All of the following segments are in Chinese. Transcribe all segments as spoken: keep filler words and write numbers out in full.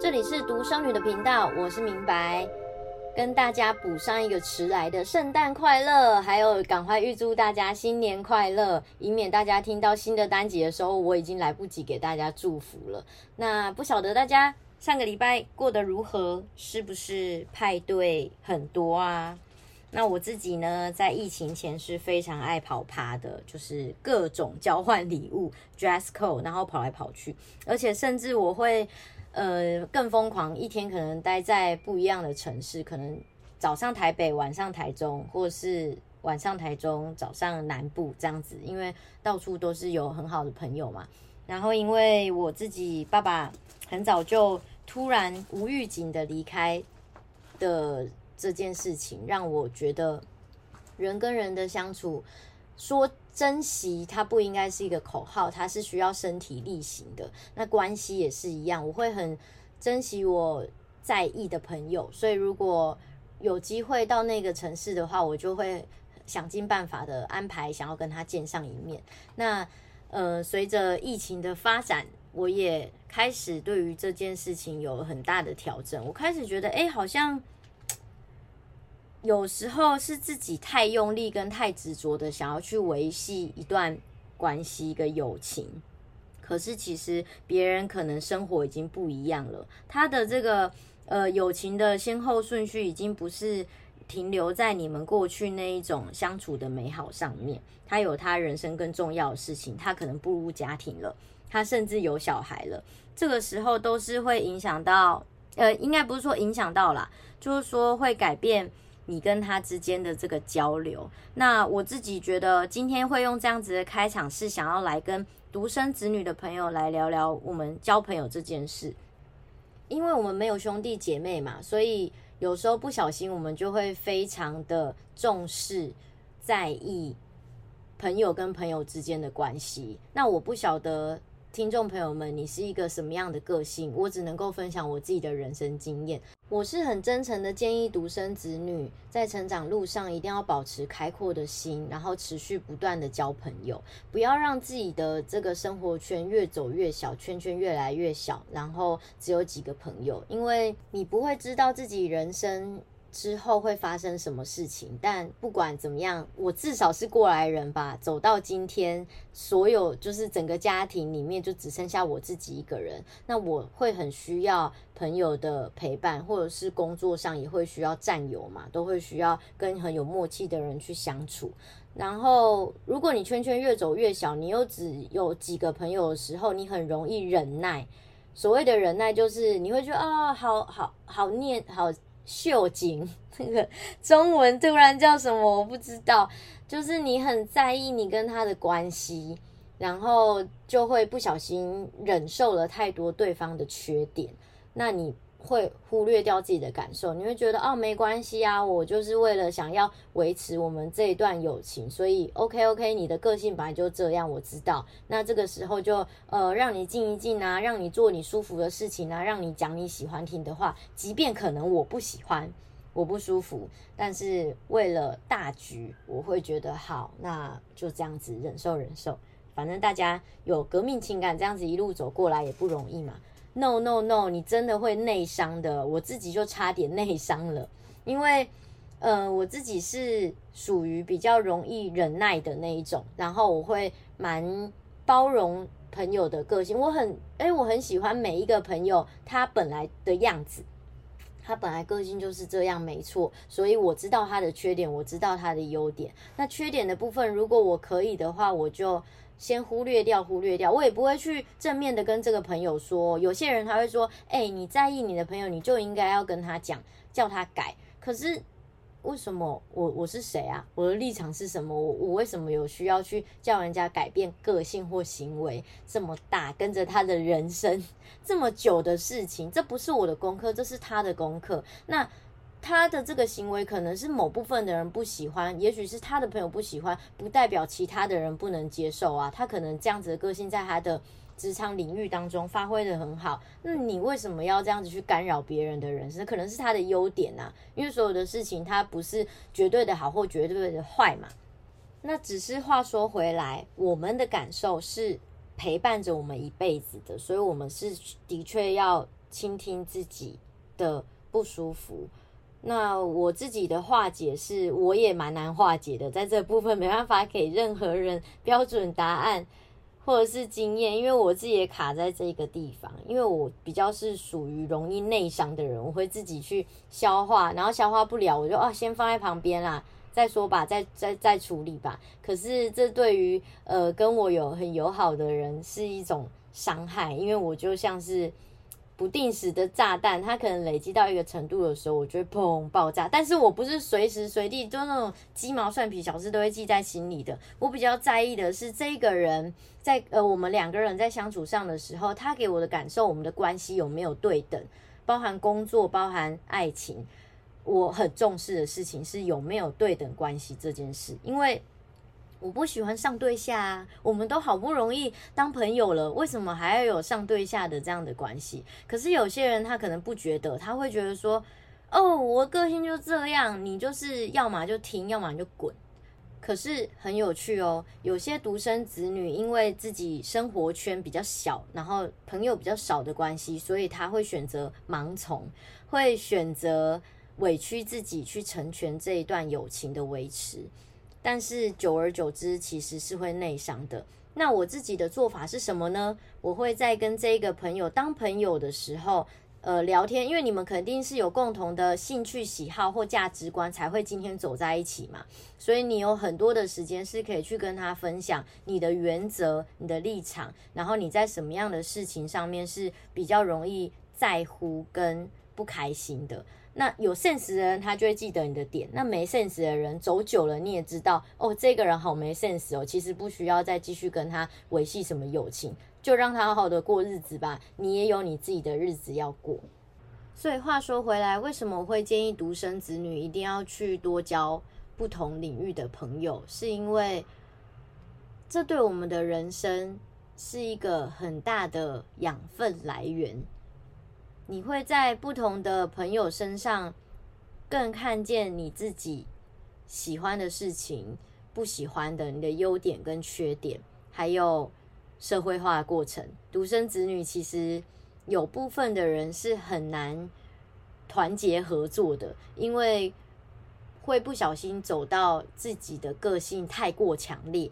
这里是独生女的频道，我是明白，跟大家补上一个迟来的圣诞快乐，还有赶快预祝大家新年快乐，以免大家听到新的单集的时候，我已经来不及给大家祝福了。那不晓得大家上个礼拜过得如何，是不是派对很多啊？那我自己呢，在疫情前是非常爱跑趴的，就是各种交换礼物 dress code， 然后跑来跑去，而且甚至我会呃更疯狂，一天可能待在不一样的城市，可能早上台北，晚上台中，或是晚上台中，早上南部这样子，因为到处都是有很好的朋友嘛。然后因为我自己爸爸很早就突然无预警的离开的这件事情，让我觉得人跟人的相处，说珍惜它不应该是一个口号，它是需要身体力行的。那关系也是一样，我会很珍惜我在意的朋友，所以如果有机会到那个城市的话，我就会想尽办法的安排想要跟他见上一面。那呃，随着疫情的发展，我也开始对于这件事情有很大的调整。我开始觉得，哎，好像有时候是自己太用力跟太执着的想要去维系一段关系一个友情，可是其实别人可能生活已经不一样了，他的这个呃友情的先后顺序已经不是停留在你们过去那一种相处的美好上面，他有他人生更重要的事情，他可能步入家庭了，他甚至有小孩了，这个时候都是会影响到呃应该不是说影响到啦，就是说会改变你跟他之间的这个交流。那我自己觉得今天会用这样子的开场，是想要来跟独生子女的朋友来聊聊我们交朋友这件事。因为我们没有兄弟姐妹嘛，所以有时候不小心我们就会非常的重视在意朋友跟朋友之间的关系。那我不晓得听众朋友们你是一个什么样的个性，我只能够分享我自己的人生经验。我是很真诚的建议独生子女在成长路上一定要保持开阔的心，然后持续不断的交朋友，不要让自己的这个生活圈越走越小，圈圈越来越小，然后只有几个朋友。因为你不会知道自己人生之后会发生什么事情，但不管怎么样，我至少是过来人吧，走到今天，所有就是整个家庭里面就只剩下我自己一个人，那我会很需要朋友的陪伴，或者是工作上也会需要战友嘛，都会需要跟很有默契的人去相处。然后如果你圈圈越走越小，你又只有几个朋友的时候，你很容易忍耐，所谓的忍耐就是你会觉得啊、哦，好好好念好秀景，那个中文突然叫什么我不知道，就是你很在意你跟他的关系，然后就会不小心忍受了太多对方的缺点，那你会忽略掉自己的感受，你会觉得哦没关系啊，我就是为了想要维持我们这一段友情，所以 OK OK 你的个性本来就这样我知道，那这个时候就呃让你静一静啊，让你做你舒服的事情啊，让你讲你喜欢听的话，即便可能我不喜欢我不舒服，但是为了大局我会觉得好，那就这样子忍受忍受，反正大家有革命情感这样子一路走过来也不容易嘛。No no no， 你真的会内伤的，我自己就差点内伤了，因为呃，我自己是属于比较容易忍耐的那一种，然后我会蛮包容朋友的个性，我很哎，我很喜欢每一个朋友他本来的样子，他本来个性就是这样没错，所以我知道他的缺点，我知道他的优点，那缺点的部分如果我可以的话，我就先忽略掉忽略掉，我也不会去正面的跟这个朋友说。有些人他会说哎、欸，你在意你的朋友你就应该要跟他讲叫他改，可是为什么我我是谁啊，我的立场是什么， 我, 我为什么有需要去叫人家改变个性或行为，这么大跟着他的人生这么久的事情，这不是我的功课，这是他的功课。那他的这个行为可能是某部分的人不喜欢，也许是他的朋友不喜欢，不代表其他的人不能接受啊，他可能这样子的个性在他的职场领域当中发挥得很好，那你为什么要这样子去干扰别人的人生，可能是他的优点啊，因为所有的事情他不是绝对的好或绝对的坏嘛。那只是话说回来，我们的感受是陪伴着我们一辈子的，所以我们是的确要倾听自己的不舒服。那我自己的化解是我也蛮难化解的，在这部分没办法给任何人标准答案或者是经验，因为我自己也卡在这个地方，因为我比较是属于容易内伤的人，我会自己去消化，然后消化不了我就啊先放在旁边啦，再说吧，再再再处理吧。可是这对于呃跟我有很友好的人是一种伤害，因为我就像是不定时的炸弹，它可能累积到一个程度的时候，我就会砰爆炸。但是我不是随时随地就那种鸡毛蒜皮小事都会记在心里的，我比较在意的是这个人在呃我们两个人在相处上的时候，他给我的感受，我们的关系有没有对等，包含工作，包含爱情，我很重视的事情是有没有对等关系这件事，因为我不喜欢上对下啊，我们都好不容易当朋友了，为什么还要有上对下的这样的关系？可是有些人他可能不觉得，他会觉得说，哦，我个性就这样，你就是要嘛就听，要嘛就滚。可是很有趣哦，有些独生子女因为自己生活圈比较小，然后朋友比较少的关系，所以他会选择盲从，会选择委屈自己去成全这一段友情的维持。但是久而久之其实是会内伤的。那我自己的做法是什么呢？我会在跟这个朋友当朋友的时候呃，聊天，因为你们肯定是有共同的兴趣喜好或价值观才会今天走在一起嘛，所以你有很多的时间是可以去跟他分享你的原则，你的立场，然后你在什么样的事情上面是比较容易在乎跟不开心的。那有 sense 的人他就会记得你的点，那没 sense 的人走久了你也知道，哦，这个人好没 sense 哦，其实不需要再继续跟他维系什么友情，就让他好好的过日子吧，你也有你自己的日子要过。所以话说回来，为什么我会建议独生子女一定要去多交不同领域的朋友，是因为这对我们的人生是一个很大的养分来源。你会在不同的朋友身上更看见你自己喜欢的事情，不喜欢的，你的优点跟缺点，还有社会化的过程。独生子女其实有部分的人是很难团结合作的，因为会不小心走到自己的个性太过强烈，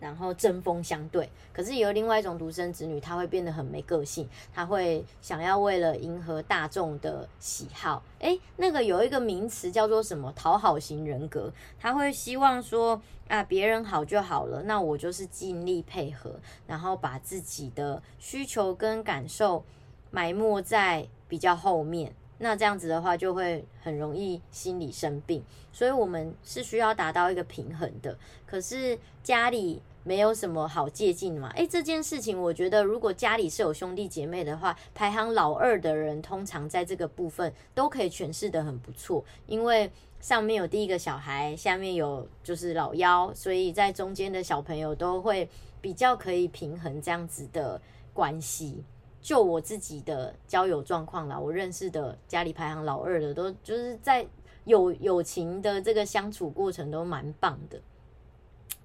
然后针锋相对。可是有另外一种独生子女，他会变得很没个性，他会想要为了迎合大众的喜好，诶，那个有一个名词叫做什么讨好型人格，他会希望说啊别人好就好了，那我就是尽力配合，然后把自己的需求跟感受埋没在比较后面，那这样子的话就会很容易心理生病。所以我们是需要达到一个平衡的，可是家里没有什么好借鉴嘛？诶，这件事情我觉得如果家里是有兄弟姐妹的话，排行老二的人通常在这个部分都可以诠释得很不错，因为上面有第一个小孩，下面有就是老幺，所以在中间的小朋友都会比较可以平衡这样子的关系。就我自己的交友状况啦，我认识的家里排行老二的都就是在有友情的这个相处过程都蛮棒的，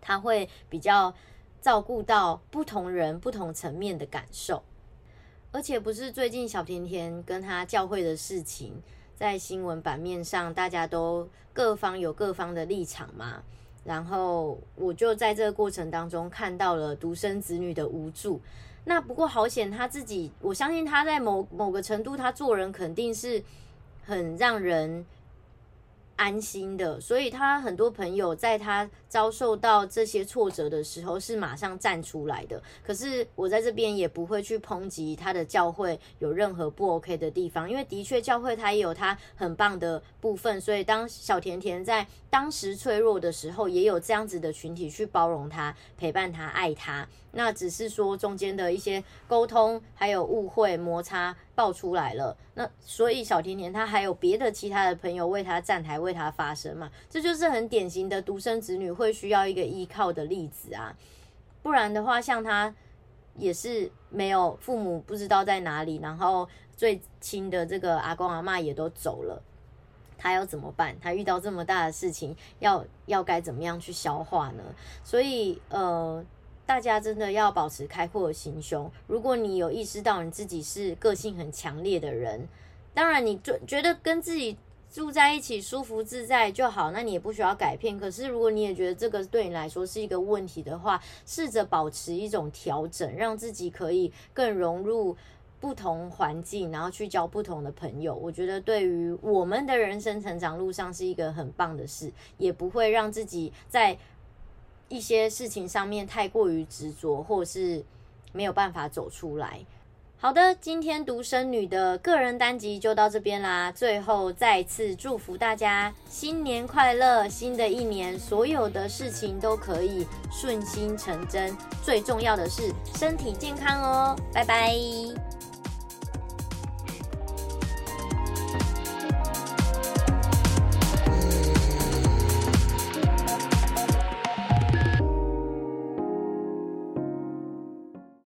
他会比较照顾到不同人不同层面的感受。而且不是最近小甜甜跟他教会的事情在新闻版面上，大家都各方有各方的立场嘛，然后我就在这个过程当中看到了独生子女的无助。那不过好险他自己，我相信他在某某个程度他做人肯定是很让人安心的，所以他很多朋友在他遭受到这些挫折的时候是马上站出来的。可是我在这边也不会去抨击他的教会有任何不 OK 的地方，因为的确教会他也有他很棒的部分，所以当小甜甜在当时脆弱的时候也有这样子的群体去包容他，陪伴他，爱他。那只是说中间的一些沟通还有误会摩擦爆出来了，那所以小甜甜她还有别的其他的朋友为她站台为她发声嘛，这就是很典型的独生子女会需要一个依靠的例子啊。不然的话像她也是没有父母不知道在哪里，然后最亲的这个阿公阿嬷也都走了，她要怎么办？她遇到这么大的事情要要该怎么样去消化呢？所以呃大家真的要保持开阔的心胸。如果你有意识到你自己是个性很强烈的人，当然你觉得跟自己住在一起舒服自在就好，那你也不需要改变。可是如果你也觉得这个对你来说是一个问题的话，试着保持一种调整，让自己可以更融入不同环境，然后去交不同的朋友。我觉得对于我们的人生成长路上是一个很棒的事，也不会让自己在一些事情上面太过于执着，或是没有办法走出来。好的，今天独生女的个人单集就到这边啦。最后再次祝福大家新年快乐，新的一年所有的事情都可以顺心成真，最重要的是身体健康哦，拜拜。